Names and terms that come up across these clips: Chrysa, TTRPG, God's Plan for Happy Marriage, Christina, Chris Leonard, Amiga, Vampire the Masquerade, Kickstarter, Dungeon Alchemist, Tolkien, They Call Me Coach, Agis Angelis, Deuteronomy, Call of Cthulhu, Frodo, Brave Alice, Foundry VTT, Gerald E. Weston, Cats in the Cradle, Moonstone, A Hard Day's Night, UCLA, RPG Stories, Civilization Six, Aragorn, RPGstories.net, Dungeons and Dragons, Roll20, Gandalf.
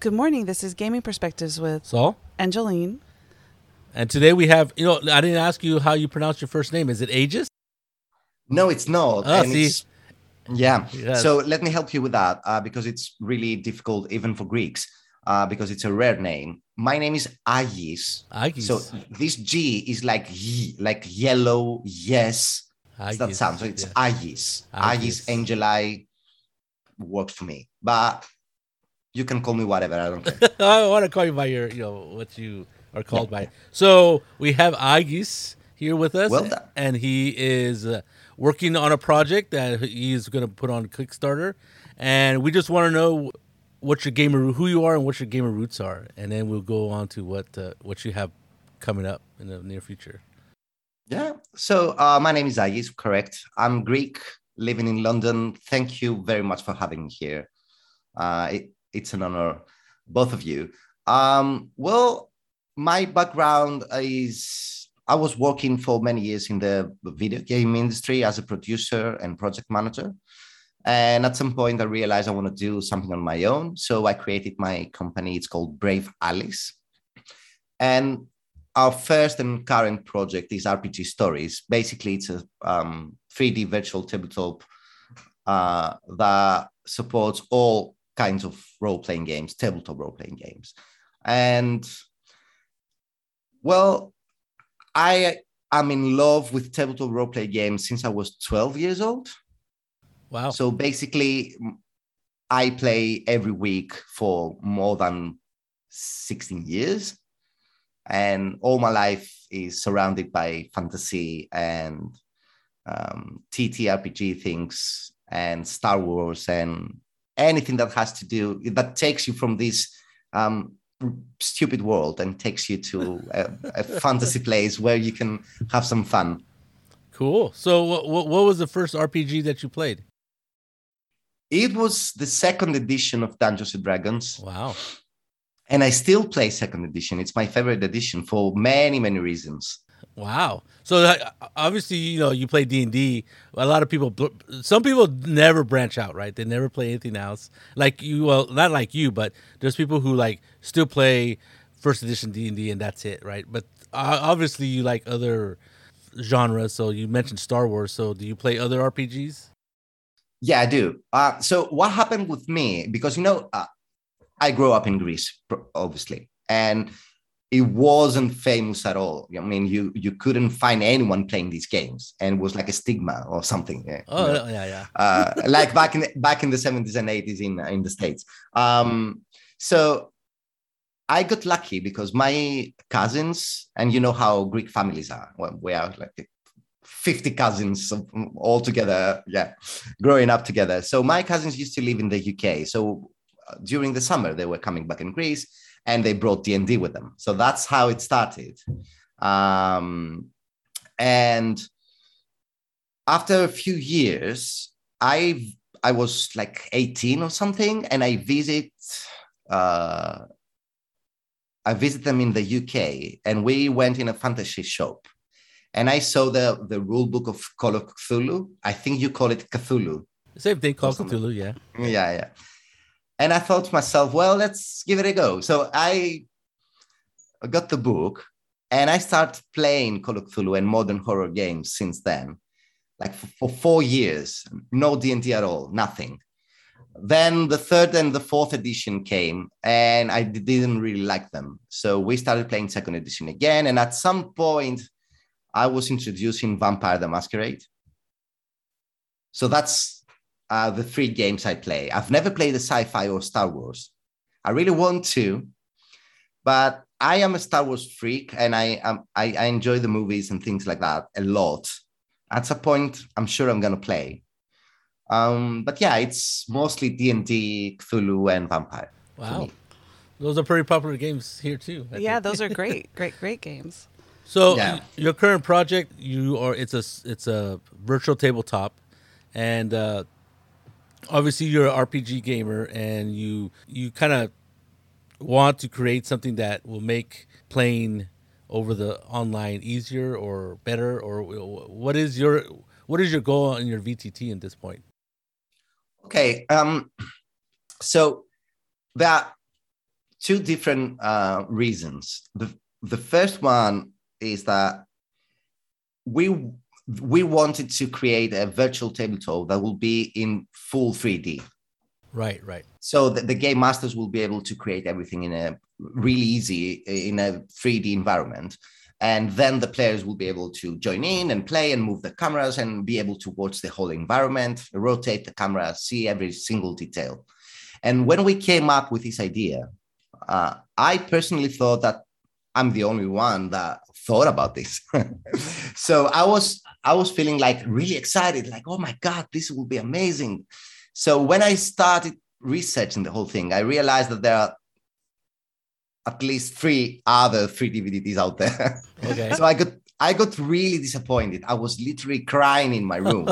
Good morning. This is Gaming Perspectives with Saul, Angeline. And today we have, you know, I didn't ask you how you pronounce your first name. Is it Agis? No, it's not. Oh, and see? Yes. So let me help you with that because it's really difficult even for Greeks because it's a rare name. My name is Agis. Agis. So this G is like yellow, yes. Agis. It's that sound. So it's Agis. Agis Angelis works for me. But you can call me whatever. I don't care. I want to call you by your, you know, what you are called by. So we have Agis here with us, well done. And he is working on a project that he's going to put on Kickstarter. And we just want to know what your gamer, who you are, and what your gamer roots are, and then we'll go on to what you have coming up in the near future. Yeah. So my name is Agis. Correct. I'm Greek, living in London. Thank you very much for having me here. It's an honor, both of you. Well, my background is I was working for many years in the video game industry as a producer and project manager. And at some point, I realized I want to do something on my own. So I created my company. It's called Brave Alice. And our first and current project is RPG Stories. Basically, it's a 3D virtual tabletop that supports all kinds of role-playing games, tabletop role-playing games. And, well, I am in love with tabletop role-playing games since I was 12 years old. Wow. So basically, I play every week for more than 16 years. And all my life is surrounded by fantasy and TTRPG things and Star Wars and anything that has to do, that takes you from this stupid world and takes you to a fantasy place where you can have some fun. Cool. So what was the first RPG that you played? It was the second edition of Dungeons and Dragons. Wow. And I still play second edition. It's my favorite edition for many, many reasons. Wow. So obviously, you know, you play D&D. A lot of people, some people never branch out, right? They never play anything else. Like you, well, not like you, but there's people who like still play first edition D&D and that's it, right? But obviously you like other genres. So you mentioned Star Wars. So do you play other RPGs? Yeah, I do. So what happened with me, because, you know, I grew up in Greece, obviously. And it wasn't famous at all. I mean, you couldn't find anyone playing these games, and it was like a stigma or something. Like back in the 70s and 80s in the States. So I got lucky because my cousins, and you know how Greek families are. Well, we are like 50 cousins all together, growing up together. So my cousins used to live in the UK. So during the summer, they were coming back in Greece. And they brought D&D with them. So that's how it started. And after a few years, I was like 18 or something, and I visit them in the UK, and we went in a fantasy shop. And I saw the rule book of Call of Cthulhu. I think you call it Cthulhu. Same thing, Call of Cthulhu, yeah. Yeah, yeah. And I thought to myself, well, let's give it a go. So I got the book and I started playing Call of Cthulhu and modern horror games since then, like for 4 years, no D&D at all, nothing. Then the third and the fourth edition came and I didn't really like them. So we started playing second edition again. And at some point I was introducing Vampire the Masquerade. So that's the three games I play. I've never played a sci-fi or Star Wars. I really want to, but I am a Star Wars freak and I enjoy the movies and things like that a lot. At some point, I'm sure I'm going to play. But yeah, it's mostly D&D, Cthulhu, and Vampire. Wow. Those are pretty popular games here too. I think. Those are great games. So your current project, it's a virtual tabletop and, obviously, you're an RPG gamer, and you kind of want to create something that will make playing over the online easier or better. Or what is your goal in your VTT at this point? Okay, so there are two different reasons. The first one is that we wanted to create a virtual tabletop that will be in full 3D. Right. So the game masters will be able to create everything in a really easy, in a 3D environment. And then the players will be able to join in and play and move the cameras and be able to watch the whole environment, rotate the camera, see every single detail. And when we came up with this idea, I personally thought that I'm the only one that thought about this. So I was feeling like really excited, like, oh my God, this will be amazing. So when I started researching the whole thing, I realized that there are at least 3 other 3D VTTs out there. Okay. So I got really disappointed. I was literally crying in my room.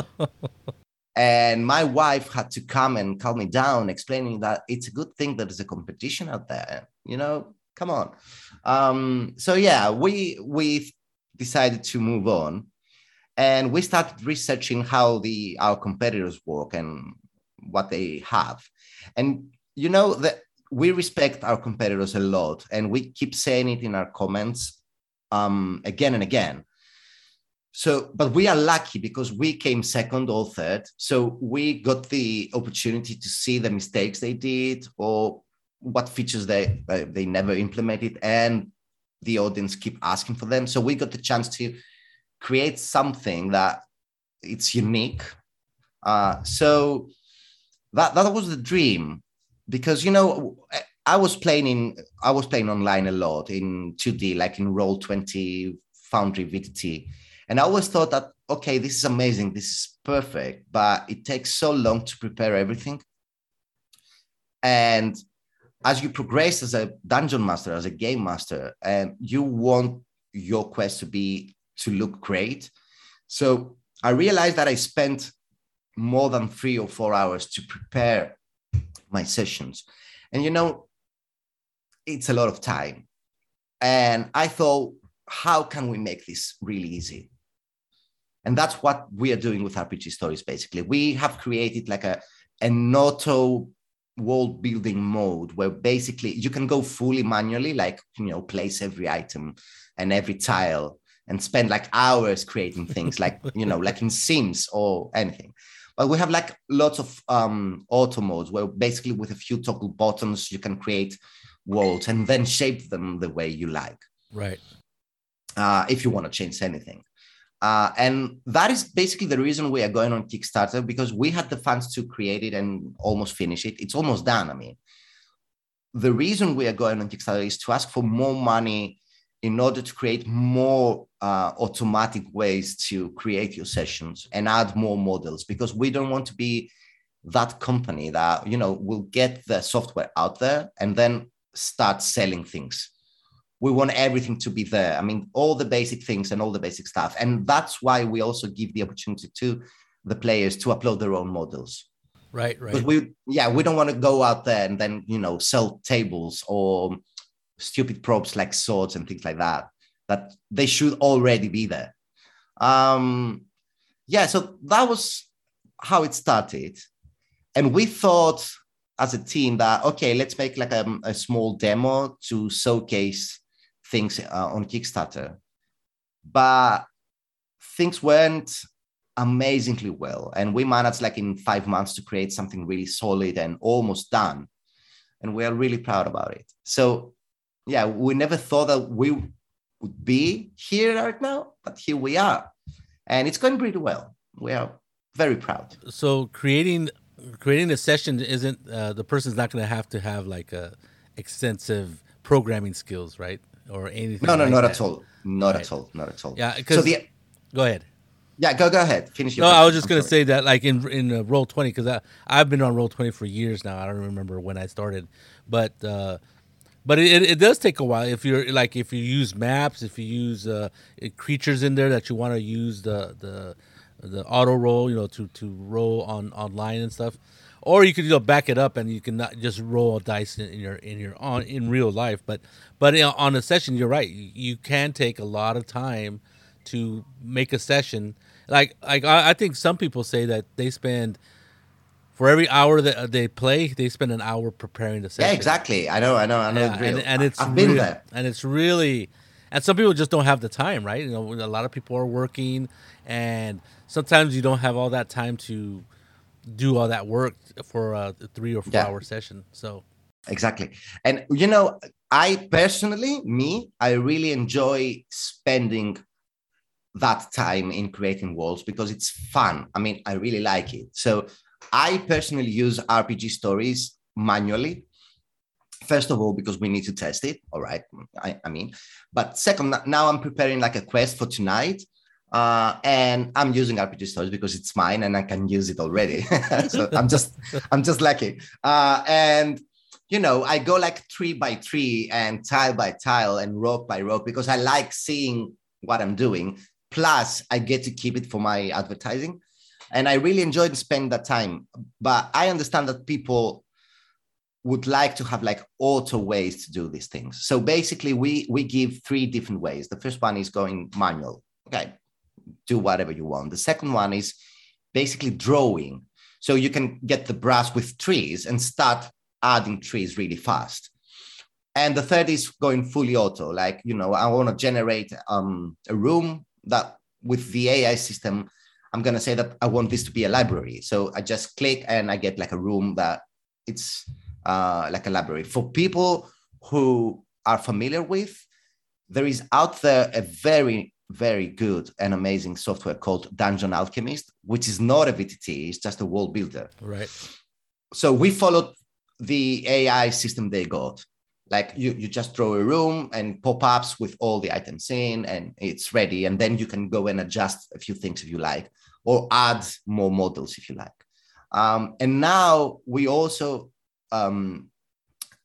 And my wife had to come and calm me down, explaining that it's a good thing that there's a competition out there. You know, come on. So yeah, we decided to move on, and we started researching how our competitors work and what they have. And you know that we respect our competitors a lot, and we keep saying it in our comments again and again. So, but we are lucky because we came second or third. So we got the opportunity to see the mistakes they did or what features they never implemented, and the audience keep asking for them. So we got the chance to create something that it's unique. So that was the dream, because, you know, I was playing online a lot in 2D, like in Roll20, Foundry VTT. And I always thought that, okay, this is amazing, this is perfect, but it takes so long to prepare everything. And as you progress as a dungeon master, as a game master, you want your quest to look great. So I realized that I spent more than 3 or 4 hours to prepare my sessions. And, you know, it's a lot of time. And I thought, how can we make this really easy? And that's what we are doing with RPG Stories, basically. We have created like an auto world building mode where basically you can go fully manually, like, you know, place every item and every tile and spend like hours creating things like, you know, like in Sims or anything. But we have like lots of auto modes where basically with a few toggle buttons, you can create worlds and then shape them the way you like. Right. If you want to change anything. And that is basically the reason we are going on Kickstarter, because we had the funds to create it and almost finish it. It's almost done. I mean, the reason we are going on Kickstarter is to ask for more money in order to create more automatic ways to create your sessions and add more models, because we don't want to be that company that, you know, will get the software out there and then start selling things. We want everything to be there. I mean, all the basic things and all the basic stuff. And that's why we also give the opportunity to the players to upload their own models. Right. But we don't want to go out there and then, you know, sell tables or stupid props like swords and things like that, that they should already be there. So that was how it started. And we thought as a team that, okay, let's make like a small demo to showcase things on Kickstarter. But things went amazingly well. And we managed like in 5 months to create something really solid and almost done. And we are really proud about it. So yeah, we never thought that we would be here right now, but here we are. And it's going pretty well. We are very proud. So creating a session isn't, the person's not going to have like extensive programming skills, right? Or anything. No, not at all. Not at all. Yeah. Go ahead. Yeah, go ahead. Finish your question. No, I was just going to say that like in Roll20, because I've been on Roll20 for years now. I don't remember when I started, but it does take a while. If you use maps, if you use creatures in there that you want to use the auto roll, you know, to roll on online and stuff, or you could, you know, back it up and you can not just roll dice in real life. But on a session, you're right. You can take a lot of time to make a session. Like I think some people say that they spend For every hour that they play, they spend an hour preparing the session. Yeah, exactly. I know. Yeah, and it's I've been there. And it's really, and some people just don't have the time, right? You know, a lot of people are working, and sometimes you don't have all that time to do all that work for a 3 or 4 hour session. So exactly. And, you know, I personally, I really enjoy spending that time in creating worlds because it's fun. I mean, I really like it. So I personally use RPG Stories manually. First of all, because we need to test it. All right. But second, now I'm preparing like a quest for tonight. And I'm using RPG Stories because it's mine and I can use it already. So I'm just lucky. And you know, I go like tree by tree and tile by tile and rock by rock because I like seeing what I'm doing. Plus, I get to keep it for my advertising. And I really enjoyed spending that time. But I understand that people would like to have like auto ways to do these things. So basically, we give 3 different ways. The first one is going manual. Okay, do whatever you want. The second one is basically drawing. So you can get the brush with trees and start adding trees really fast. And the third is going fully auto. Like, you know, I want to generate a room that with the AI system, I'm going to say that I want this to be a library. So I just click and I get like a room that it's like a library. For people who are familiar with, there is out there a very, very good and amazing software called Dungeon Alchemist, which is not a VTT, it's just a world builder. Right. So we followed the AI system they got. Like you just draw a room and pop-ups with all the items in and it's ready. And then you can go and adjust a few things if you like, or add more models if you like. And now we also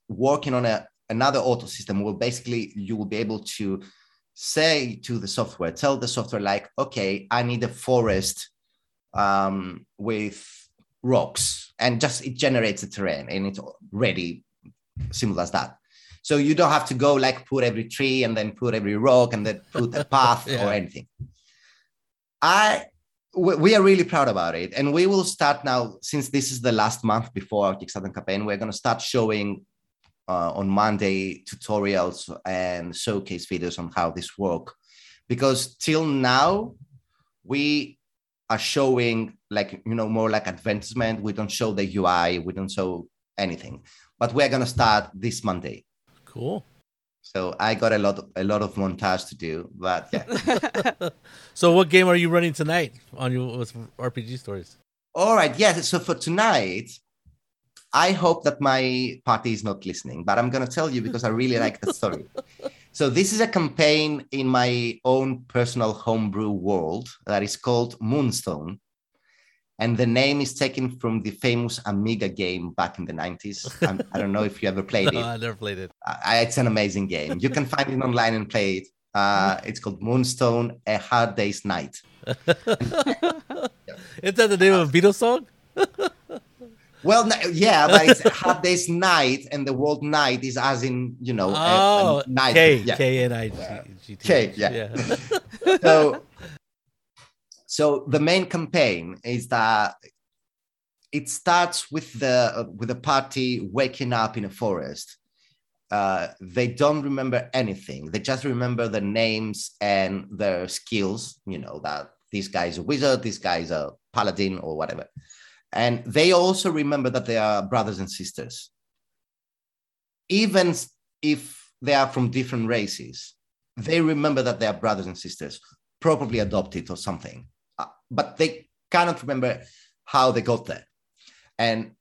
working on another auto system where basically you will be able to say to the software, tell the software like, okay, I need a forest with rocks, and just it generates a terrain and it's ready, simple as that. So you don't have to go like put every tree and then put every rock and then put a path or anything. We are really proud about it. And we will start now, since this is the last month before our Kickstarter campaign, we're going to start showing on Monday tutorials and showcase videos on how this works. Because till now, we are showing like, you know, more like advancement. We don't show the UI. We don't show anything. But we're going to start this Monday. Cool. So I got a lot of montage to do, but yeah. So what game are you running tonight on your with RPG Stories? All right. Yeah. So for tonight, I hope that my party is not listening, but I'm going to tell you because I really like the story. So this is a campaign in my own personal homebrew world that is called Moonstone. And the name is taken from the famous Amiga game back in the 90s. I don't know if you ever played it. No, I never played it. It's an amazing game. You can find it online and play it. It's called Moonstone, A Hard Day's Night. Is that the name of a Beatles song? Well, no, yeah, but it's A Hard Day's Night, and the word night is as in, you know, a night. K-N-I-G-T. K, yeah. So the main campaign is that it starts with the party waking up in a forest. They don't remember anything. They just remember the names and their skills, you know, that this guy's a wizard, this guy's a paladin or whatever. And they also remember that they are brothers and sisters, even if they are from different races. They remember that they are brothers and sisters, probably adopted or something. But they cannot remember how they got there. And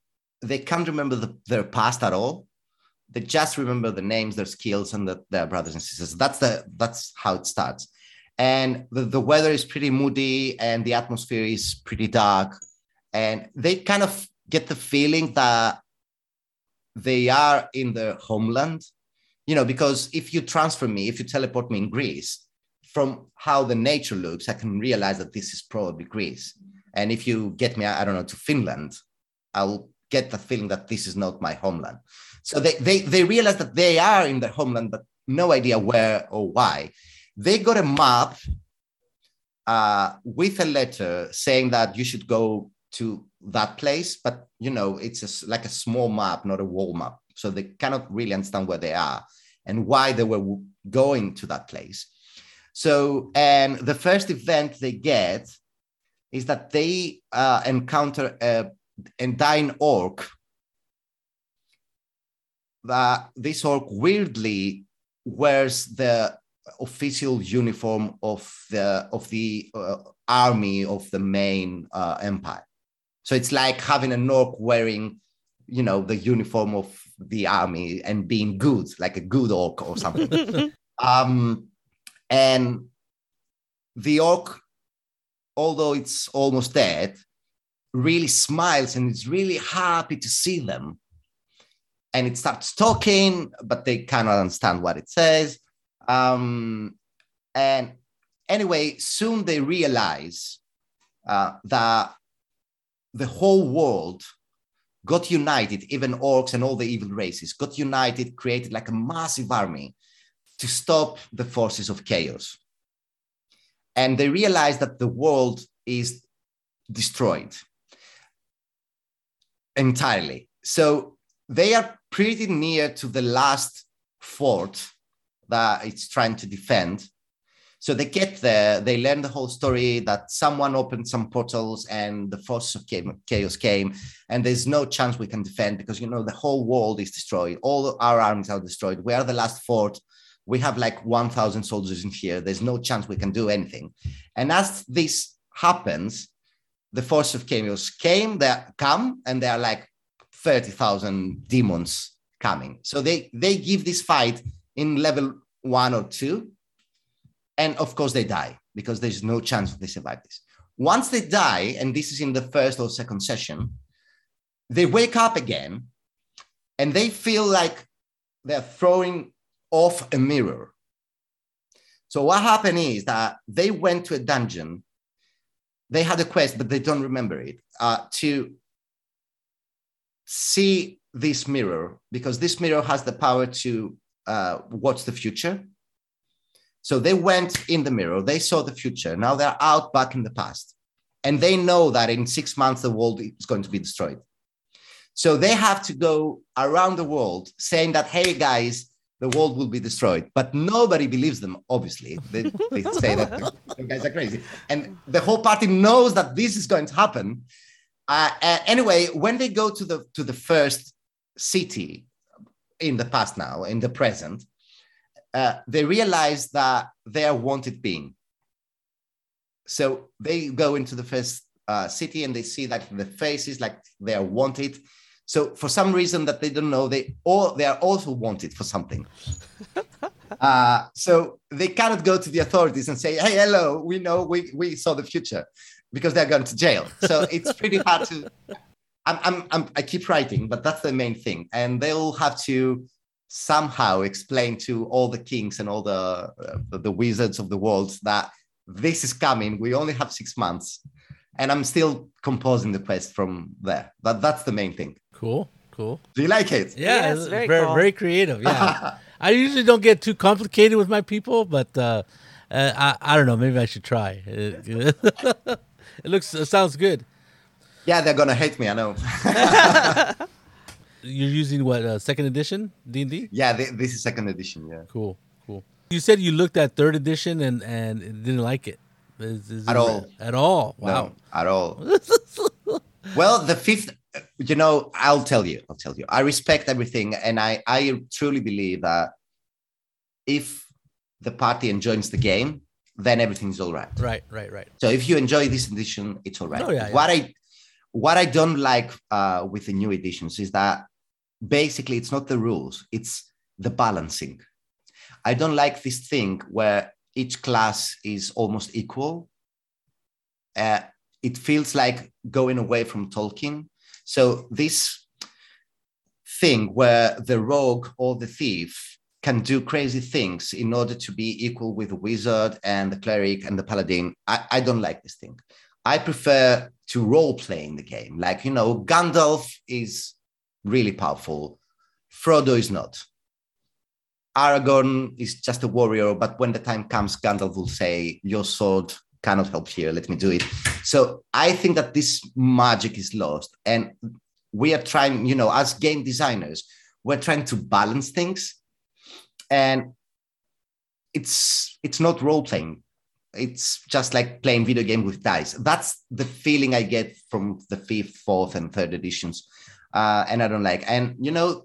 they can't remember their past at all. They just remember the names, their skills, and that their brothers and sisters. That's how it starts. And the weather is pretty moody, and the atmosphere is pretty dark. And they kind of get the feeling that they are in their homeland. You know, because if you transfer me, if you teleport me in Greece, from how the nature looks, I can realize that this is probably Greece. And if you get me, I don't know, to Finland, I will get the feeling that this is not my homeland. So they realize that they are in their homeland, but no idea where or why. They got a map with a letter saying that you should go to that place, but you know, it's like a small map, not a world map. So they cannot really understand where they are and why they were going to that place. So, and the first event they get is that they encounter a dying orc. This orc weirdly wears the official uniform of the army of the main empire. So it's like having an orc wearing, you know, the uniform of the army and being good, like a good orc or something. And the orc, although it's almost dead, really smiles and is really happy to see them. And it starts talking, but they cannot understand what it says. And anyway, soon they realize that the whole world got united, even orcs and all the evil races got united, created like a massive army to stop the forces of chaos. And they realize that the world is destroyed entirely. So they are pretty near to the last fort that it's trying to defend. So they get there, they learn the whole story that someone opened some portals and the forces of chaos came, and there's no chance we can defend because, you know, the whole world is destroyed. All our armies are destroyed. We are the last fort. We have like 1,000 soldiers in here. There's no chance we can do anything. And as this happens, the forces of chaos come, and there are like 30,000 demons coming. So they give this fight in level 1 or 2. And of course they die because there's no chance they survive this. Once they die, and this is in the first or second session, they wake up again and they feel like they're throwing off a mirror. So what happened is that they went to a dungeon. They had a quest, but they don't remember it, to see this mirror, because this mirror has the power to watch the future. So they went in the mirror, they saw the future. Now they're out back in the past. And they know that in 6 months, the world is going to be destroyed. So they have to go around the world saying that, hey guys, the world will be destroyed. But nobody believes them, obviously. They say that the guys are crazy. And the whole party knows that this is going to happen. Anyway, when they go to the first city in the past now, in the present, they realize that they are wanted being. So they go into the first city and they see like the faces, like they are wanted. So for some reason that they don't know, they are also wanted for something. So they cannot go to the authorities and say, hey, hello, we know we saw the future, because they're going to jail. So it's pretty hard to, I keep writing, but that's the main thing. And they'll have to somehow explain to all the kings and all the wizards of the world that this is coming. We only have 6 months, and I'm still composing the quest from there. That's the main thing. Cool. Do you like it? Yeah, it's very, cool. Very creative. Yeah, I usually don't get too complicated with my people, but I don't know. Maybe I should try. It sounds good. Yeah, they're gonna hate me. I know. You're using what, second edition D&D? Yeah, this is second edition, yeah. Cool. You said you looked at third edition and didn't like it. At all. Wow. No, at all. Well, the fifth, you know, I'll tell you. I respect everything, and I truly believe that if the party enjoys the game, then everything's all right. Right. So if you enjoy this edition, it's all right. Oh, yeah, What I don't like with the new editions is that basically it's not the rules, it's the balancing. I don't like this thing where each class is almost equal. It feels like going away from Tolkien. So this thing where the rogue or the thief can do crazy things in order to be equal with the wizard and the cleric and the paladin, I don't like this thing. I prefer to role-playing the game. Like, you know, Gandalf is really powerful. Frodo is not. Aragorn is just a warrior, but when the time comes, Gandalf will say, your sword cannot help here. Let me do it. So I think that this magic is lost. And we are trying, you know, as game designers, we're trying to balance things. And it's not role-playing. It's just like playing video game with dice. That's the feeling I get from the 5th, 4th, and 3rd editions. And I don't like. And, you know,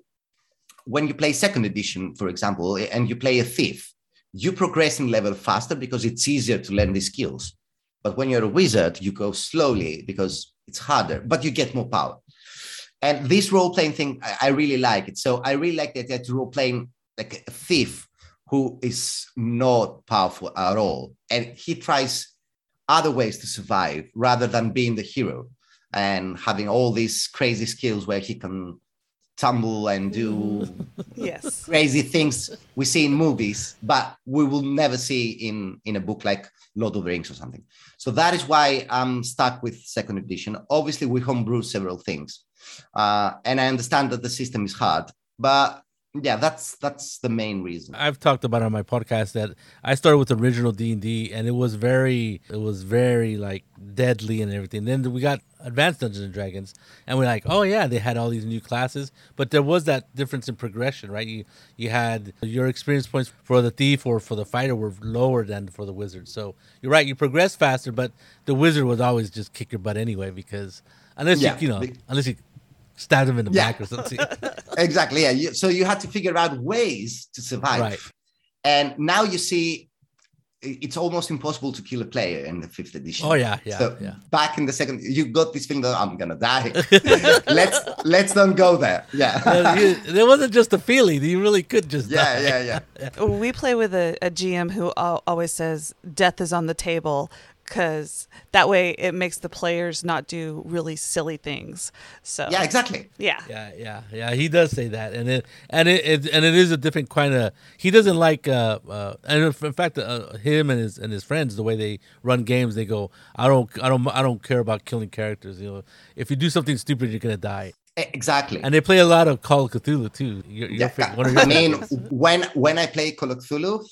when you play 2nd edition, for example, and you play a thief, you progress in level faster because it's easier to learn these skills. But when you're a wizard, you go slowly because it's harder, but you get more power. And this role-playing thing, I really like it. So I really like that idea to role-playing like a thief who is not powerful at all. And he tries other ways to survive rather than being the hero and having all these crazy skills where he can tumble and do yes. crazy things we see in movies, but we will never see in a book like Lord of the Rings or something. So that is why I'm stuck with 2nd edition. Obviously, we homebrew several things. And I understand that the system is hard, but yeah, that's the main reason. I've talked about on my podcast that I started with original D&D, and it was very like deadly and everything. Then we got Advanced Dungeons and Dragons, and we're like, oh yeah, they had all these new classes, but there was that difference in progression, right? You had your experience points for the thief or for the fighter were lower than for the wizard. So you're right, you progress faster, but the wizard would always just kick your butt anyway because unless you stab him in the back or something. Exactly. Yeah. So you had to figure out ways to survive. Right. And now you see, it's almost impossible to kill a player in the 5th edition. Oh yeah, yeah. So back in the 2nd, you got this thing that I'm gonna die. let's don't go there. Yeah. There wasn't just a feeling. You really could just die. Yeah. We play with a GM who always says death is on the table. Because that way it makes the players not do really silly things. So yeah, exactly. Yeah. He does say that, and it is a different kind of. He doesn't like and in fact, him and his friends, the way they run games, they go, I don't care about killing characters. You know, if you do something stupid, you're gonna die. Exactly. And they play a lot of Call of Cthulhu too. When I play Call of Cthulhu,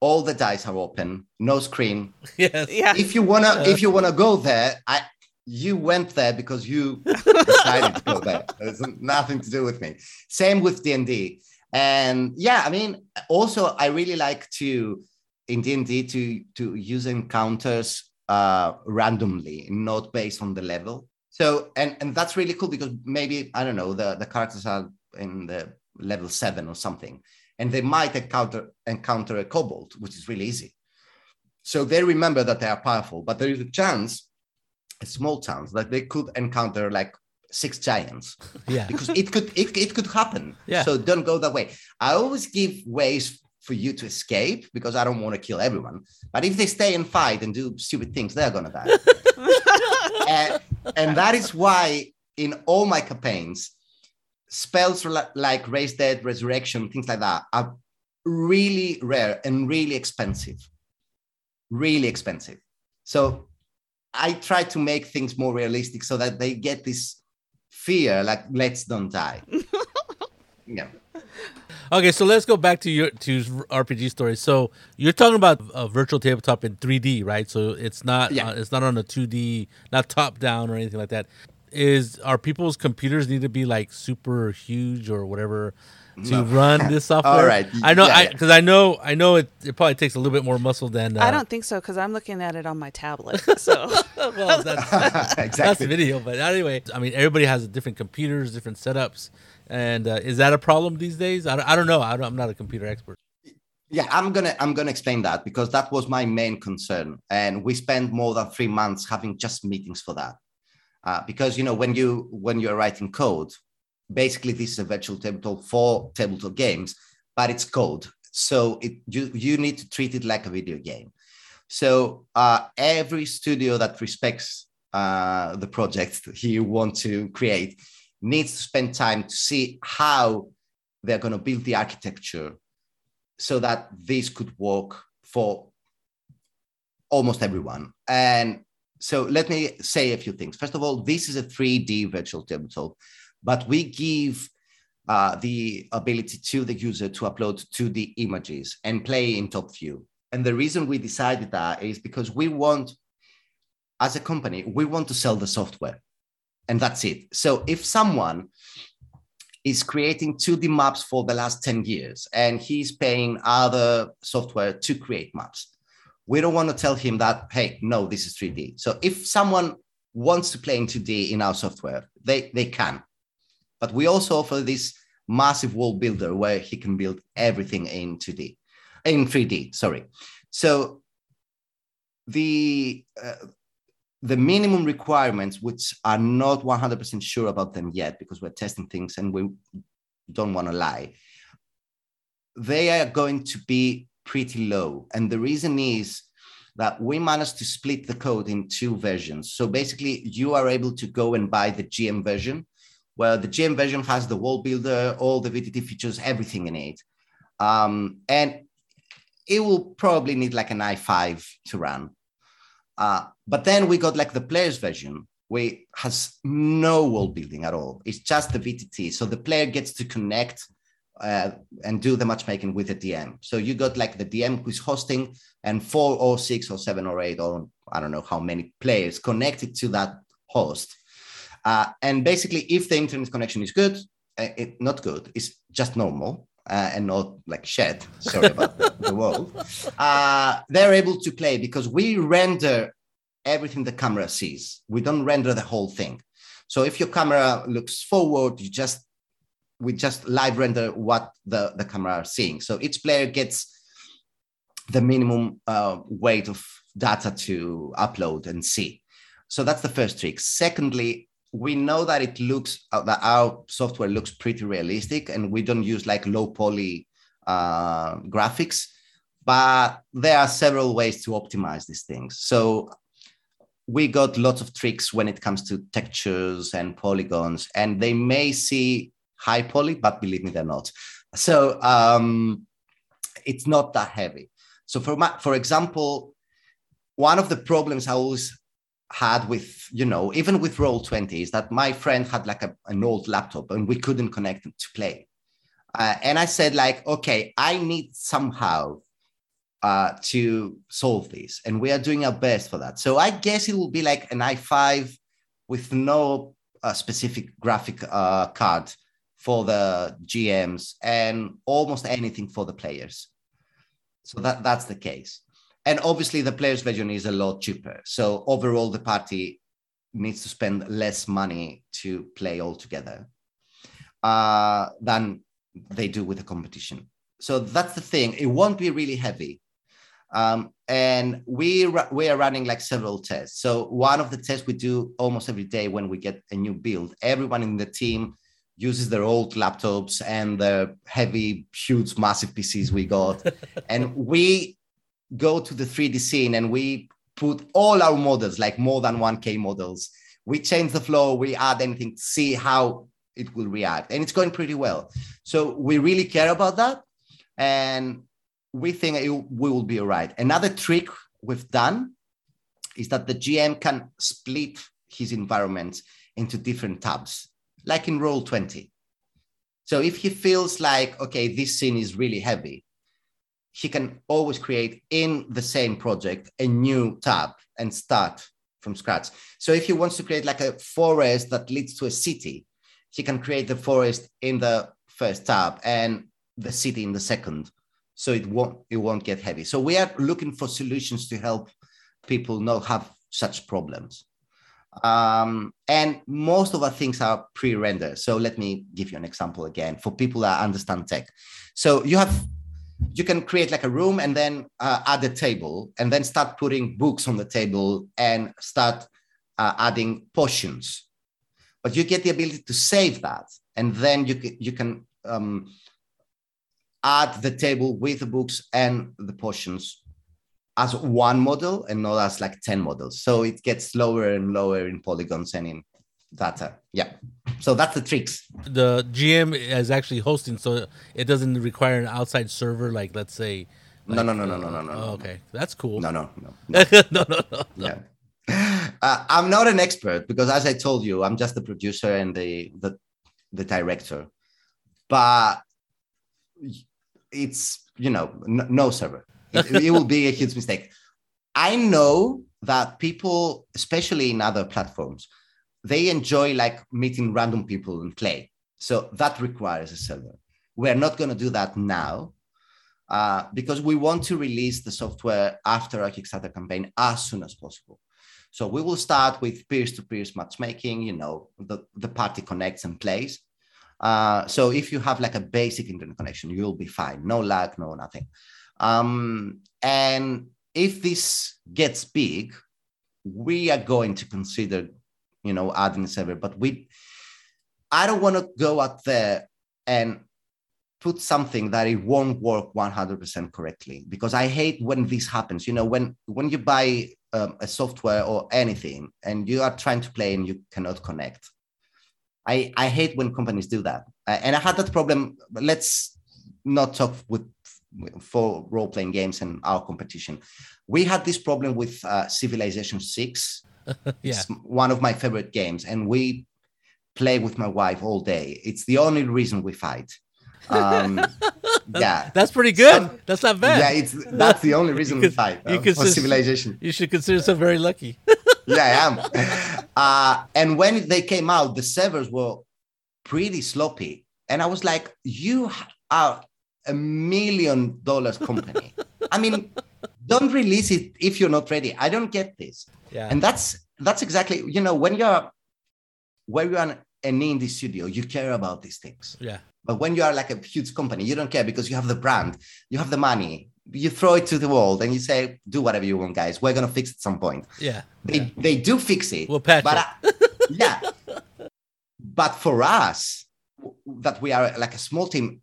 all the dice are open, no screen. Yes. Yeah. If you wanna go there, you went there because you decided to go there. It's nothing to do with me. Same with D&D. And yeah, I mean, also I really like to in D&D to use encounters randomly, not based on the level. So and that's really cool because maybe I don't know, the characters are in the level 7 or something. And they might encounter a kobold, which is really easy. So they remember that they are powerful, but there is a small chance that they could encounter like 6 giants. Yeah. Because it could happen. Yeah. So don't go that way. I always give ways for you to escape because I don't want to kill everyone. But if they stay and fight and do stupid things, they're gonna die. and that is why in all my campaigns, spells like Raise Dead, Resurrection, things like that are really rare and really expensive. Really expensive. So I try to make things more realistic so that they get this fear, like let's don't die. Yeah. Okay, so let's go back to your RPG stories. So you're talking about a virtual tabletop in 3D, right? So it's not it's not on a 2D, not top down or anything like that. Are people's computers need to be like super huge or whatever to run this software? All right. I know because I know it probably takes a little bit more muscle than I don't think so because I'm looking at it on my tablet. So well, that's the video. But anyway, I mean, everybody has different computers, different setups, and is that a problem these days? I don't know. I'm not a computer expert. Yeah, I'm gonna explain that because that was my main concern, and we spent more than 3 months having just meetings for that. Because, you know, when you're writing code, basically this is a virtual tabletop for tabletop games, but it's code. So you need to treat it like a video game. So every studio that respects the project that you want to create needs to spend time to see how they're going to build the architecture so that this could work for almost everyone. So let me say a few things. First of all, this is a 3D virtual tabletop, but we give the ability to the user to upload 2D images and play in top view. And the reason we decided that is because we want, as a company, we want to sell the software, and that's it. So if someone is creating 2D maps for the last 10 years and he's paying other software to create maps, we don't want to tell him that, hey, no, this is 3D. So if someone wants to play in 2D in our software, they can. But we also offer this massive world builder where he can build everything in 2D, in 3D, sorry. So the minimum requirements, which are not 100% sure about them yet because we're testing things and we don't want to lie, they are going to be pretty low. And the reason is that we managed to split the code in two versions. So basically, you are able to go and buy the GM version, where the GM version has the world builder, all the VTT features, everything in it. And it will probably need like an i5 to run. But then we got like the player's version, which has no world building at all. It's just the VTT. So the player gets to connect and do the matchmaking with the DM. So you got like the DM who's hosting and 4 or 6 or 7 or 8, or I don't know how many players connected to that host. And basically, if the internet connection is good, not good, it's just normal. And not like shit, sorry about the world, they're able to play because we render everything the camera sees. We don't render the whole thing. So if your camera looks forward, we just live render what the camera is seeing. So each player gets the minimum weight of data to upload and see. So that's the first trick. Secondly, we know that that our software looks pretty realistic and we don't use like low poly graphics, but there are several ways to optimize these things. So we got lots of tricks when it comes to textures and polygons, and they may see high poly, but believe me, they're not. So it's not that heavy. So for example, one of the problems I always had with, even with Roll20, is that my friend had like an old laptop and we couldn't connect to play. And I said like, okay, I need somehow to solve this. And we are doing our best for that. So I guess it will be like an i5 with no specific graphic card for the GMs and almost anything for the players. So that's the case. And obviously the player's version is a lot cheaper. So overall, the party needs to spend less money to play all together than they do with the competition. So that's the thing. It won't be really heavy. And we are running like several tests. So one of the tests we do almost every day when we get a new build, everyone in the team uses their old laptops and the heavy, huge, massive PCs we got. And we go to the 3D scene and we put all our models, like more than 1K models. We change the flow, we add anything to see how it will react. And it's going pretty well. So we really care about that. And we think we will be all right. Another trick we've done is that the GM can split his environment into different tabs, like in Roll20. So if he feels like, okay, this scene is really heavy, he can always create in the same project a new tab and start from scratch. So if he wants to create like a forest that leads to a city, he can create the forest in the first tab and the city in the second. So it won't get heavy. So we are looking for solutions to help people not have such problems. And most of our things are pre-rendered. So let me give you an example again for people that understand tech. So you can create like a room and then add a table and then start putting books on the table and start adding potions. But you get the ability to save that. And then you can add the table with the books and the potions as one model and not as like 10 models. So it gets lower and lower in polygons and in data. Yeah. So that's the tricks. The GM is actually hosting, so it doesn't require an outside server, like let's say. No. Okay, that's cool. No. Yeah. I'm not an expert because, as I told you, I'm just the producer and the director. But it's no server. It will be a huge mistake. I know that people, especially in other platforms, they enjoy like meeting random people and play. So that requires a server. We're not going to do that now because we want to release the software after our Kickstarter campaign as soon as possible. So we will start with peer-to-peer matchmaking, you know, the party connects and plays. So if you have like a basic internet connection, you'll be fine. No lag, no nothing. And if this gets big, we are going to consider, you know, adding a server. But I don't want to go out there and put something that it won't work 100% correctly, because I hate when this happens. You know, when you buy a software or anything and you are trying to play and you cannot connect. I hate when companies do that. And I had that problem. Let's not talk for role-playing games and our competition. We had this problem with Civilization Six. Yeah. One of my favorite games. And we play with my wife all day. It's the only reason we fight. Yeah, that's pretty good. So, that's not bad. Yeah, that's the only reason we fight for Civilization. You should consider yourself very lucky. Yeah, I am. And when they came out, the servers were pretty sloppy. And I was like, you are a $1 million company. I mean, don't release it if you're not ready. I don't get this. Yeah. And that's exactly, you know, when you're an indie studio, you care about these things. Yeah. But when you are like a huge company, you don't care because you have the brand, you have the money, you throw it to the world and you say, do whatever you want, guys. We're going to fix it at some point. Yeah. They do fix it. We'll patch it. Yeah. But for us, that we are like a small team,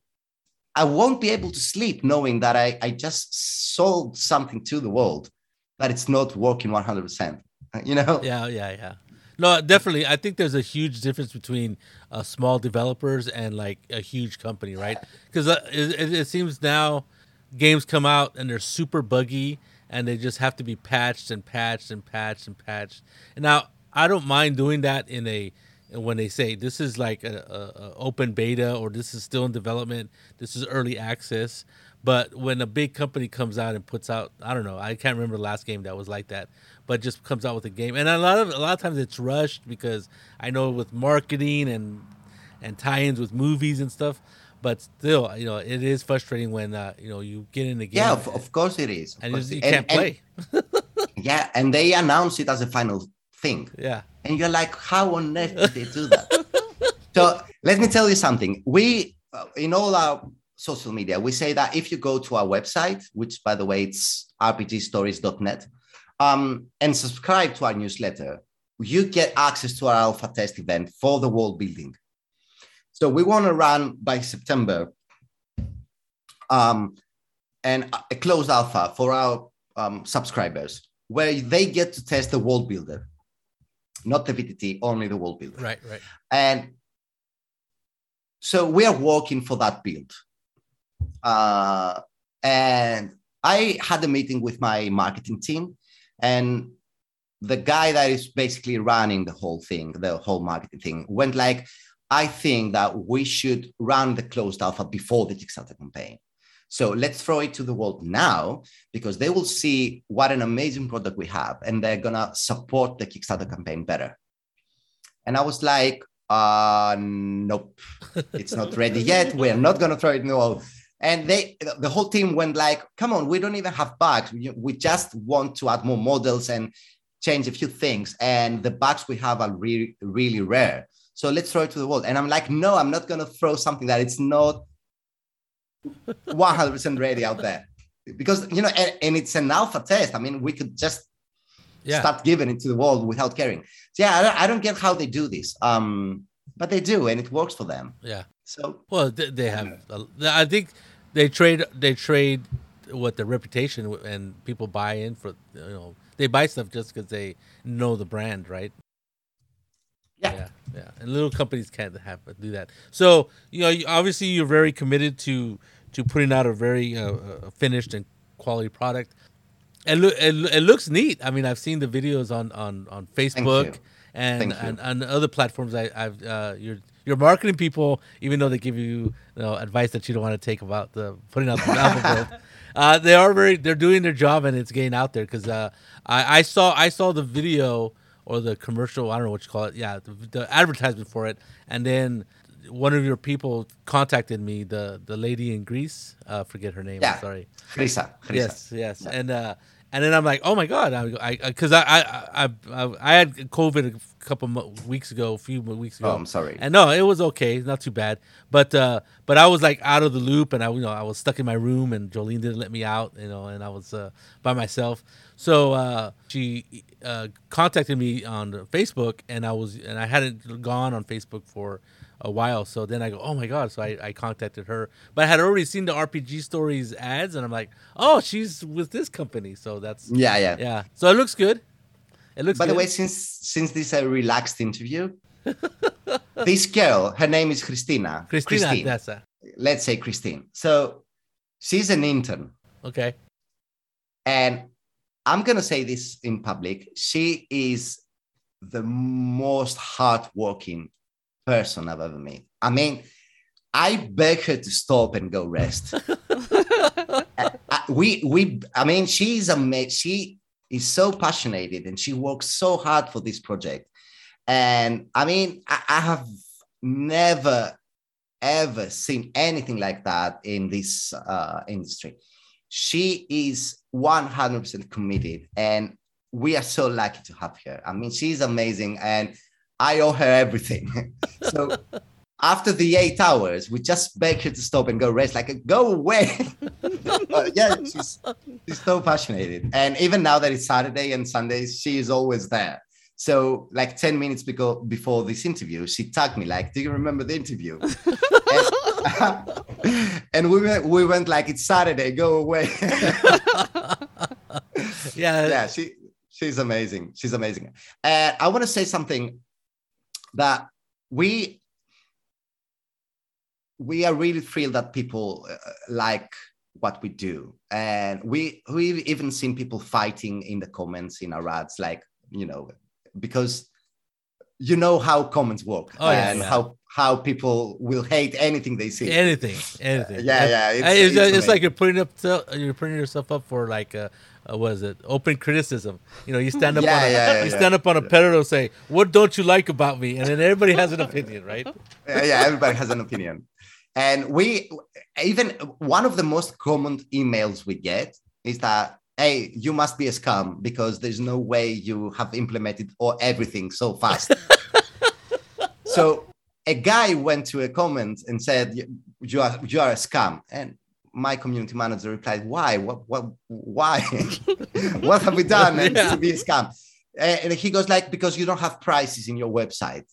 I won't be able to sleep knowing that I just sold something to the world, that it's not working 100%, you know? Yeah. No, definitely. I think there's a huge difference between small developers and like a huge company, right? Because it seems now games come out and they're super buggy and they just have to be patched. And now I don't mind doing that when they say this is like a open beta or this is still in development, this is early access. But when a big company comes out and puts out, I don't know, I can't remember the last game that was like that, but just comes out with a game. And a lot of times it's rushed because I know with marketing and tie-ins with movies and stuff. But still, you know, it is frustrating when, you know, you get in the game. Yeah, of course it is. And you can't play. Yeah, and they announce it as a final thing. Yeah. And you're like, how on earth did they do that? So let me tell you something. We, in all our social media, we say that if you go to our website, which by the way, it's RPGstories.net, and subscribe to our newsletter, you get access to our alpha test event for the world building. So we want to run by September and a closed alpha for our subscribers, where they get to test the world builder, not the VTT, only the world builder. Right. And so we are working for that build. And I had a meeting with my marketing team and the guy that is basically running the whole thing, the whole marketing thing, went like, I think that we should run the closed alpha before the Kickstarter campaign. So let's throw it to the world now because they will see what an amazing product we have and they're going to support the Kickstarter campaign better. And I was like, nope, it's not ready yet. We're not going to throw it in the world. And the whole team went like, come on, we don't even have bugs. We just want to add more models and change a few things. And the bugs we have are really, really rare. So let's throw it to the world. And I'm like, no, I'm not going to throw something that it's not 100% ready out there. Because, you know, and it's an alpha test. I mean, we could just start giving it to the world without caring. So, yeah, I don't get how they do this. But they do, and it works for them. Yeah. So well, they have. I think they trade what their reputation and people buy in for. You know, they buy stuff just because they know the brand, right? Yeah. And little companies can't do that. So you know, obviously, you're very committed to putting out a very finished and quality product. And it looks neat. I mean, I've seen the videos on Facebook and other platforms. Your marketing people, even though they give you, you know, advice that you don't want to take about the putting out the alpha build, They're doing their job, and it's getting out there because I saw the video or the commercial. I don't know what you call it. Yeah, the advertisement for it, and then one of your people contacted me, the lady in Greece. Forget her name. Yeah. I'm sorry. Chrysa. Yes. Yeah. And then I'm like, oh my God, because I had COVID a few weeks ago. Oh, I'm sorry. And no, it was okay, not too bad. But I was like out of the loop, and I was stuck in my room, and Jolene didn't let me out, and I was by myself. So she contacted me on Facebook, and I hadn't gone on Facebook for a while. So then I go, oh my God. So I contacted her, but I had already seen the RPG Stories ads, and I'm like, oh, she's with this company. So that's yeah. So it looks good. By the way, since this is a relaxed interview, this girl, her name is Christina. Christine. Let's say Christine. So she's an intern. Okay. And I'm going to say this in public. She is the most hardworking person I've ever met. I mean, I beg her to stop and go rest. She is so passionate, and she works so hard for this project. And I mean, I have never ever seen anything like that in this industry. She is 100% committed, and we are so lucky to have her. I mean, she's amazing, and I owe her everything. So after the 8 hours, we just beg her to stop and go rest. Like, go away. She's so passionate. And even now that it's Saturday and Sundays, she is always there. So like 10 minutes before this interview, she tagged me like, do you remember the interview? And we went like, it's Saturday, go away. Yeah, she's amazing. She's amazing. I want to say something. That we are really thrilled that people like what we do. And we've even seen people fighting in the comments in our ads, like, because you know how comments work. Oh, and yeah. How people will hate anything they see. Anything. It's like you're putting yourself up for like open criticism. You stand up on a pedestal and say, what don't you like about me? And then everybody has an opinion, right? Yeah, everybody has an opinion. And even one of the most common emails we get is that, hey, you must be a scum because there's no way you have implemented everything so fast. So a guy went to a comment and said, you are a scum. And my community manager replied, why? Why? What have we done to be a scam? And he goes like, because you don't have prices in your website.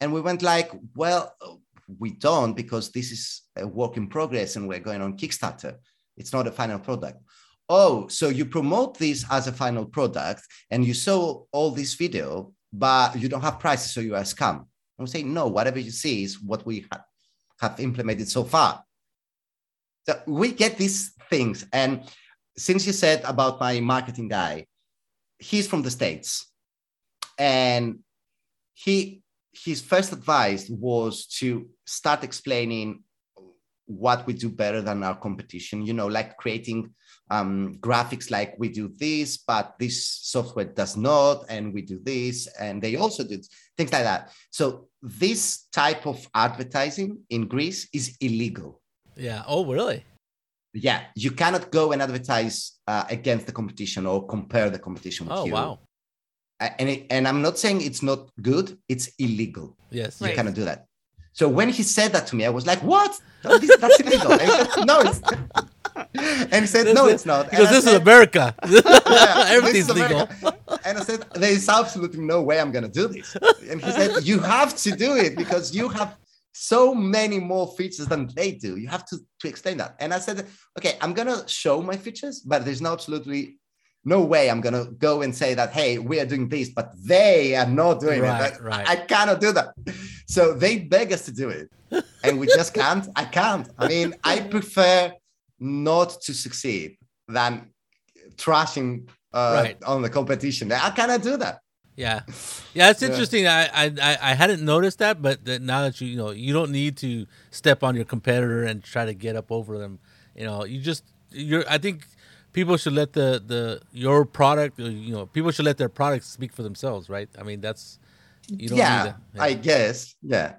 And we went like, well, we don't, because this is a work in progress and we're going on Kickstarter. It's not a final product. Oh, so you promote this as a final product and you saw all this video, but you don't have prices, so you are a scam. And we say, no, whatever you see is what we have implemented so far. So we get these things. And since you said about my marketing guy, he's from the States. And his first advice was to start explaining what we do better than our competition, like creating graphics like we do this, but this software does not, and we do this, and they also do things like that. So this type of advertising in Greece is illegal. Yeah. Oh, really? Yeah. You cannot go and advertise against the competition or compare the competition with you. Oh, wow. And I'm not saying it's not good. It's illegal. Yes. You cannot do that. So when he said that to me, I was like, what? No, that's illegal. And he said, no, it's not. And he said, no, it's not. Because this is America. Everything's legal. And I said, there is absolutely no way I'm going to do this. And he said, you have to do it because you have so many more features than they do. You have to explain that. And I said, okay, I'm going to show my features, but there's absolutely no way I'm going to go and say that, hey, we are doing this, but they are not doing it. Right. I cannot do that. So they beg us to do it. And we just can't. I can't. I mean, I prefer not to succeed than trashing on the competition. I cannot do that. Yeah. Yeah, it's interesting. I hadn't noticed that, but now that you don't need to step on your competitor and try to get up over them. You know, you just I think people should let your product, you know, people should let their products speak for themselves, right? I mean, that's you don't need that. Yeah, I guess. Yeah.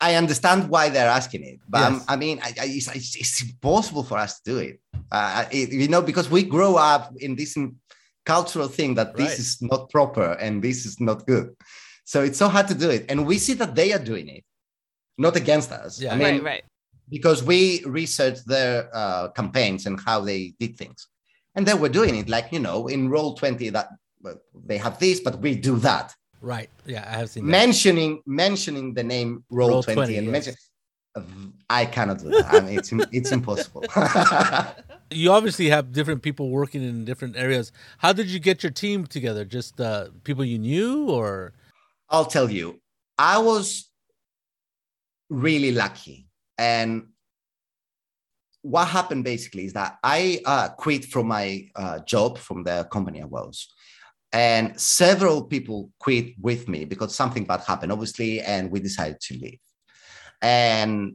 I understand why they're asking it, but yes. I mean, it's impossible for us to do it. You know, because we grow up in this cultural thing that this right. is not proper and this is not good. So it's so hard to do it. And we see that they are doing it, not against us. Yeah. I mean, right. Because we researched their campaigns and how they did things. And they were doing it like, you know, in Roll20 that they have this, but we do that. Right. Yeah, I have seen that. Mentioning the name Roll20 and yes. I cannot do that. I mean, it's impossible. You obviously have different people working in different areas. How did you get your team together? Just people you knew, or? I'll tell you, I was really lucky. And what happened basically is that I quit from my job from the company I was. And several people quit with me because something bad happened, obviously, and we decided to leave. And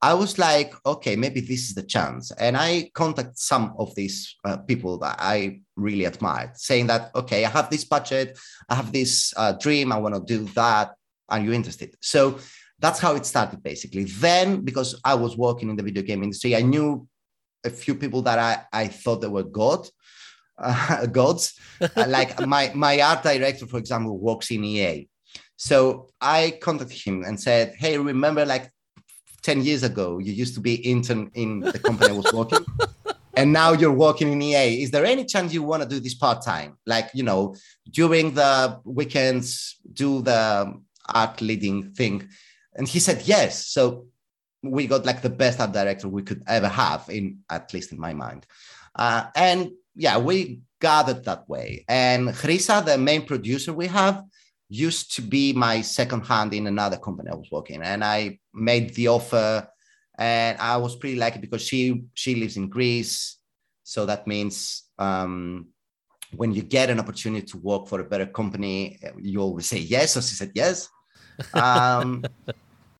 I was like, okay, maybe this is the chance. And I contacted some of these people that I really admired, saying that, okay, I have this budget, I have this dream, I want to do that. Are you interested? So that's how it started, basically. Then, because I was working in the video game industry, I knew a few people that I thought they were gods. Like my art director, for example, works in EA. So I contacted him and said, hey, remember like 10 years ago, you used to be intern in the company I was working, and now you're working in EA. Is there any chance you want to do this part-time? Like, you know, during the weekends, do the art leading thing. And he said, yes. So we got like the best art director we could ever have, at least in my mind. And yeah, we gathered that way. And Chrysa, the main producer we have, used to be my second hand in another company I was working. And I made the offer, and I was pretty lucky because she lives in Greece. So that means when you get an opportunity to work for a better company, you always say yes. So she said yes.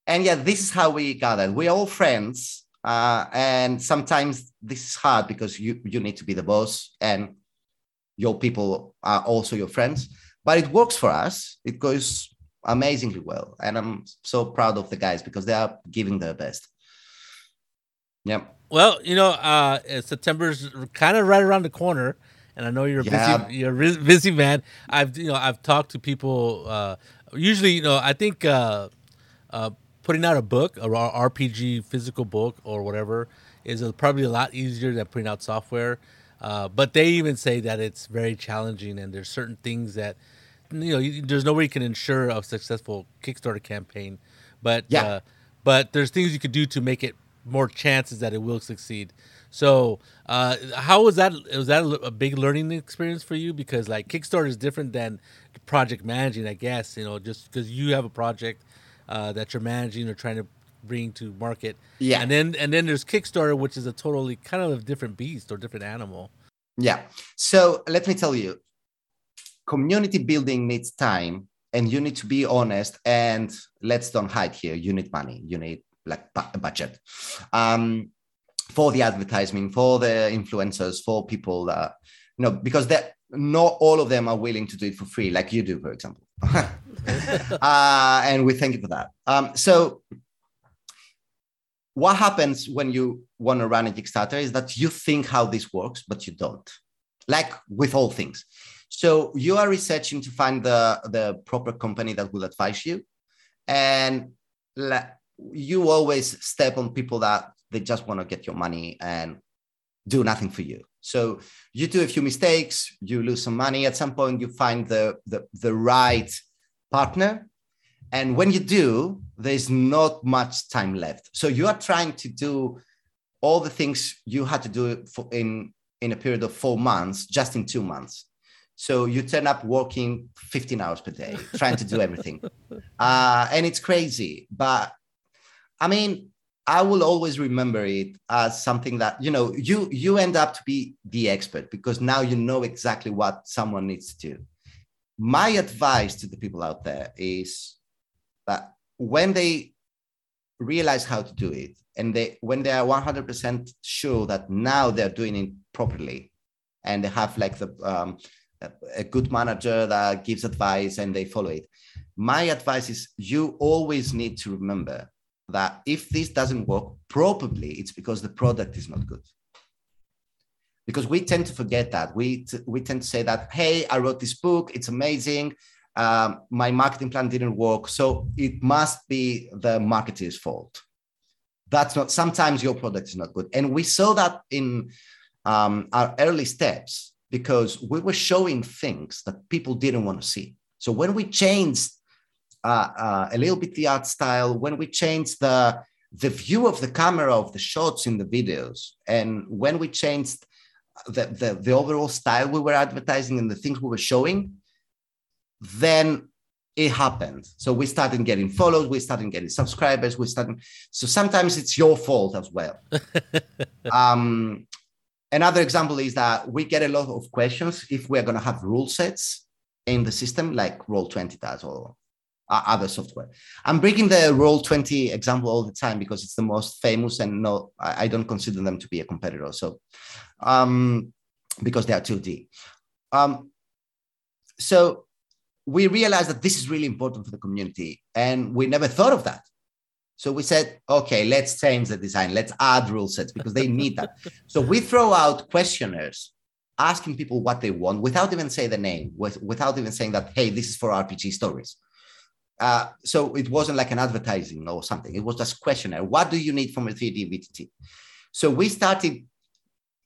And yeah, this is how we gathered. We're all friends. And sometimes this is hard because you need to be the boss and your people are also your friends, but it works for us. It goes amazingly well. And I'm so proud of the guys because they are giving their best. Yeah. Well, you know, September's kind of right around the corner, and I know you're busy. You're a busy man. I've talked to people, usually, you know, I think, putting out a book, a RPG physical book or whatever, is probably a lot easier than putting out software. But they even say that it's very challenging, and there's certain things that, you know, there's no way you can ensure a successful Kickstarter campaign. But but there's things you could do to make it more chances that it will succeed. So how was that? Was that a big learning experience for you? Because like Kickstarter is different than project managing, I guess. You know, just because you have a project. That you're managing or trying to bring to market. Yeah. And then there's Kickstarter, which is a totally kind of a different beast or different animal. Yeah. So let me tell you, community building needs time, and you need to be honest, and let's don't hide here. You need money. You need like a budget for the advertising, for the influencers, for people that, you know, because not all of them are willing to do it for free, like you do, for example. And we thank you for that. So what happens when you want to run a Kickstarter is that you think how this works, but you don't, like with all things. So you are researching to find the proper company that will advise you. And you always step on people that they just want to get your money and do nothing for you. So you do a few mistakes, you lose some money. At some point, you find the right partner. And when you do, there's not much time left. So you are trying to do all the things you had to do in a period of 4 months, just in 2 months. So you turn up working 15 hours per day, trying to do everything. And it's crazy. But I mean, I will always remember it as something that, you know, you end up to be the expert because now you know exactly what someone needs to do. My advice to the people out there is that when they realize how to do it, and they, when they are 100% sure that now they're doing it properly, and they have like the a good manager that gives advice and they follow it. My advice is you always need to remember that if this doesn't work probably, it's because the product is not good. Because we tend to forget that. We tend to say that, hey, I wrote this book, it's amazing. My marketing plan didn't work, so it must be the marketer's fault. That's not, sometimes your product is not good. And we saw that in our early steps because we were showing things that people didn't want to see. So when we changed a little bit the art style, when we changed the view of the camera of the shots in the videos, and when we changed the overall style we were advertising and the things we were showing, then it happened. So we started getting followers, we started getting subscribers, so sometimes it's your fault as well. Another example is that we get a lot of questions if we're going to have rule sets in the system, like Roll20 does or other software. I'm bringing the Roll20 example all the time because it's the most famous, and no, I don't consider them to be a competitor. So, because they are 2D. So we realized that this is really important for the community, and we never thought of that. So we said, okay, let's change the design. Let's add rule sets because they need that. So we throw out questionnaires asking people what they want without even saying the name, without even saying that, hey, this is for RPG Stories. So it wasn't like an advertising or something. It was just questionnaire. What do you need from a 3D VTT? So we started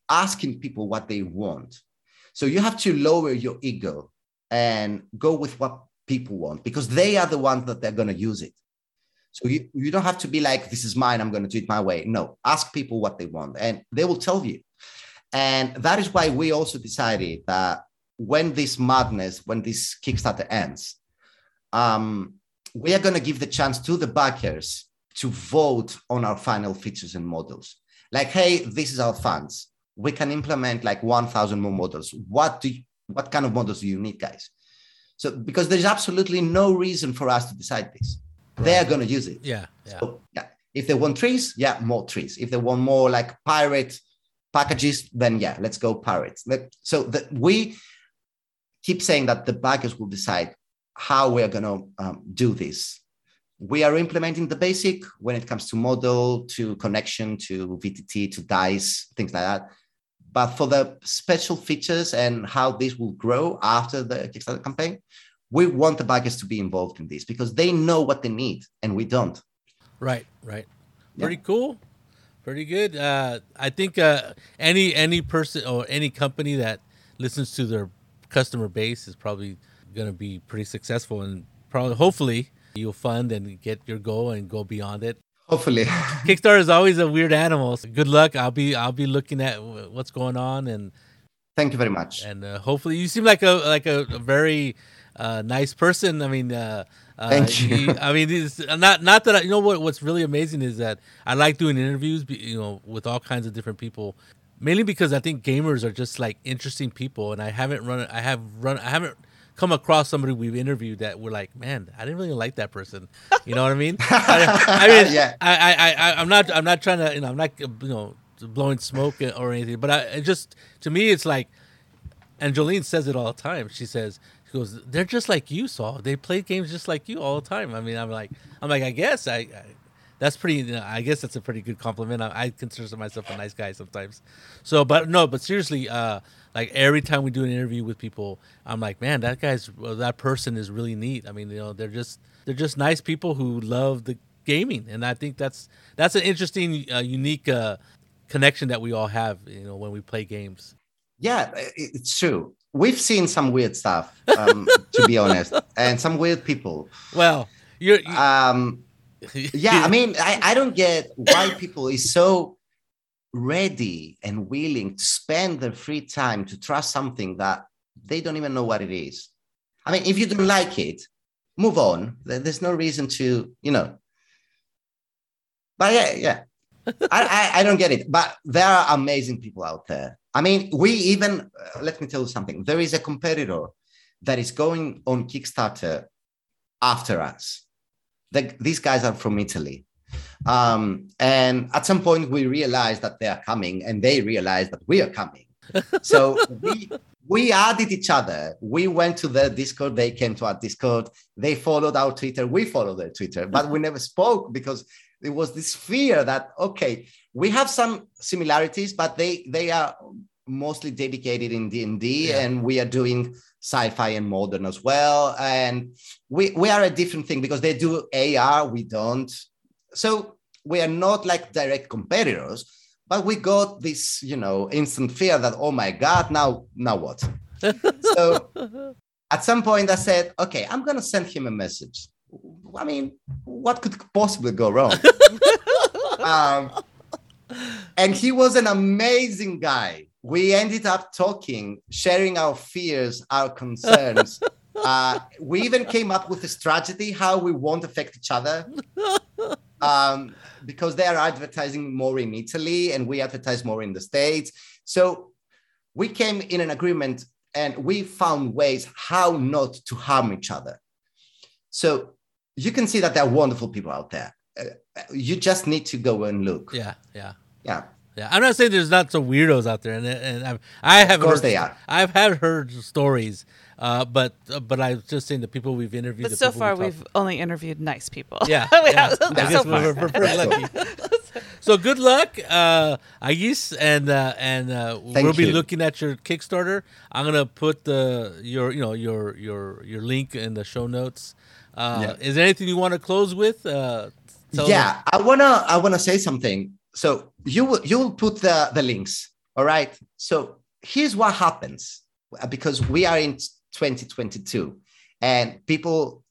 asking people what they want. So you have to lower your ego and go with what people want because they are the ones that they're going to use it. So you don't have to be like, this is mine, I'm going to do it my way. No, ask people what they want and they will tell you. And that is why we also decided that when this madness, when this Kickstarter ends, we are going to give the chance to the backers to vote on our final features and models. Like, hey, this is our funds. We can implement like 1,000 more models. What kind of models do you need, guys? So, because there's absolutely no reason for us to decide this. Right. They are going to use it. Yeah. So, yeah. If they want trees, yeah, more trees. If they want more like pirate packages, then yeah, let's go pirates. So we keep saying that the backers will decide how we are going to do this. We are implementing the basic when it comes to model, to connection, to VTT, to dice, things like that. But for the special features and how this will grow after the Kickstarter campaign, we want the backers to be involved in this because they know what they need and we don't. Right. Yeah. Pretty cool. Pretty good. I think any person or any company that listens to their customer base is probably going to be pretty successful, and probably hopefully you'll fund and get your goal and go beyond it. Hopefully. Kickstarter is always a weird animal. So good luck. I'll be looking at what's going on, and thank you very much. And hopefully, you seem like a very nice person. I mean, thank you. I mean, it's not that what's really amazing is that I like doing interviews, with all kinds of different people, mainly because I think gamers are just like interesting people, and I haven't come across somebody we've interviewed that we're like, man, I didn't really like that person. You know what I mean? Yeah. I'm not trying to, I'm not, blowing smoke or anything, but to me, it's like, and Jolene says it all the time. She goes, they're just like you, Saul. They play games just like you all the time. I mean, I'm like, I guess that's pretty, I guess that's a pretty good compliment. I consider myself a nice guy sometimes. So, but seriously, like every time we do an interview with people, I'm like, man, that person is really neat. I mean, they're just nice people who love the gaming, and I think that's an interesting, unique connection that we all have, when we play games. Yeah, it's true. We've seen some weird stuff, to be honest, and some weird people. Well, yeah, I mean, I don't get why people is so ready and willing to spend their free time to trust something that they don't even know what it is. I mean, if you don't like it, move on. There's no reason to, But yeah. I don't get it. But there are amazing people out there. I mean, we even, let me tell you something. There is a competitor that is going on Kickstarter after us. These guys are from Italy. And at some point we realized that they are coming and they realized that we are coming. So we added each other. We went to their Discord. They came to our Discord. They followed our Twitter. We followed their Twitter, but we never spoke because there was this fear that, okay, we have some similarities, but they are mostly dedicated in D&D, yeah, and we are doing sci-fi and modern as well. And we are a different thing because they do AR, we don't. So we are not like direct competitors, but we got this, you know, instant fear that, oh my God, now what? So at some point I said, okay, I'm going to send him a message. I mean, what could possibly go wrong? And he was an amazing guy. We ended up talking, sharing our fears, our concerns. We even came up with a strategy, how we won't affect each other. Because they are advertising more in Italy and we advertise more in the States. So we came in an agreement and we found ways how not to harm each other. So you can see that there are wonderful people out there. You just need to go and look. Yeah. I'm not saying there's not some weirdos out there, and I have. Of course, they are. I've had heard stories, but I was just saying the people we've interviewed. But so far, we've only interviewed nice people. Yeah, we're pretty lucky. So good luck, Agis, and we'll be looking at your Kickstarter. I'm gonna put your link in the show notes. Is there anything you want to close with? Yeah, I wanna say something. So you'll put the links, all right? So here's what happens, because we are in 2022 and people,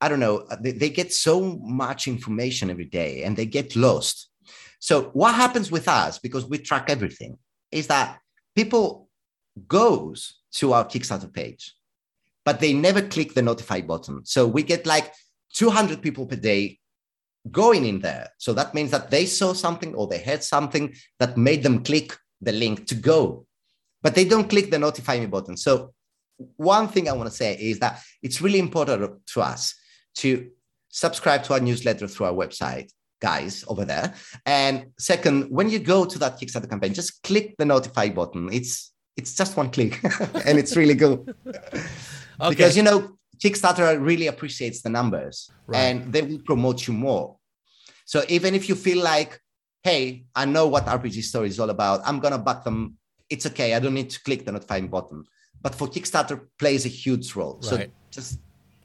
I don't know, they get so much information every day and they get lost. So what happens with us, because we track everything, is that people goes to our Kickstarter page, but they never click the notify button. So we get like 200 people per day going in there. So that means that they saw something or they heard something that made them click the link to go, but they don't click the notify me button. So one thing I want to say is that it's really important to us to subscribe to our newsletter through our website, guys, over there. And second, when you go to that Kickstarter campaign, just click the notify button. It's just one click and it's really cool. Okay. Because, you know, Kickstarter really appreciates the numbers, right, and they will promote you more. So even if you feel like, hey, I know what RPG Story is all about, I'm going to back them. It's okay. I don't need to click the notify button. But for Kickstarter plays a huge role. Right. So just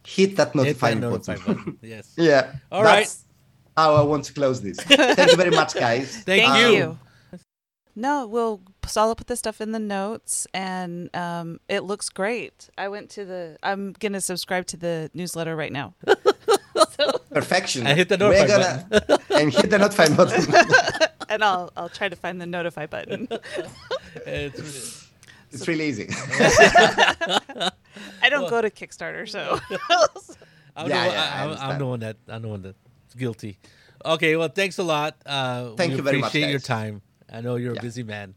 hit that notify button. Yes. Yeah. All right. How I want to close this. Thank you very much, guys. Thank you. No, we'll I'll put this stuff in the notes, and it looks great. I'm gonna subscribe to the newsletter right now. So, perfection. And hit the notify button. And hit the notify button. And I'll try to find the notify button. It's really easy. I don't go to Kickstarter, so I'm the one that's guilty. Okay, well, thanks a lot. Thank you very much. Appreciate your time. I know you're a busy man.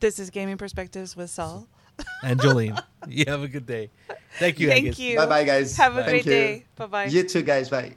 This is Gaming Perspectives with Saul. And Jolene. You have a good day. Thank you, Agis. Thank you. Bye-bye, guys. Have a great day. Bye-bye. You too, guys. Bye.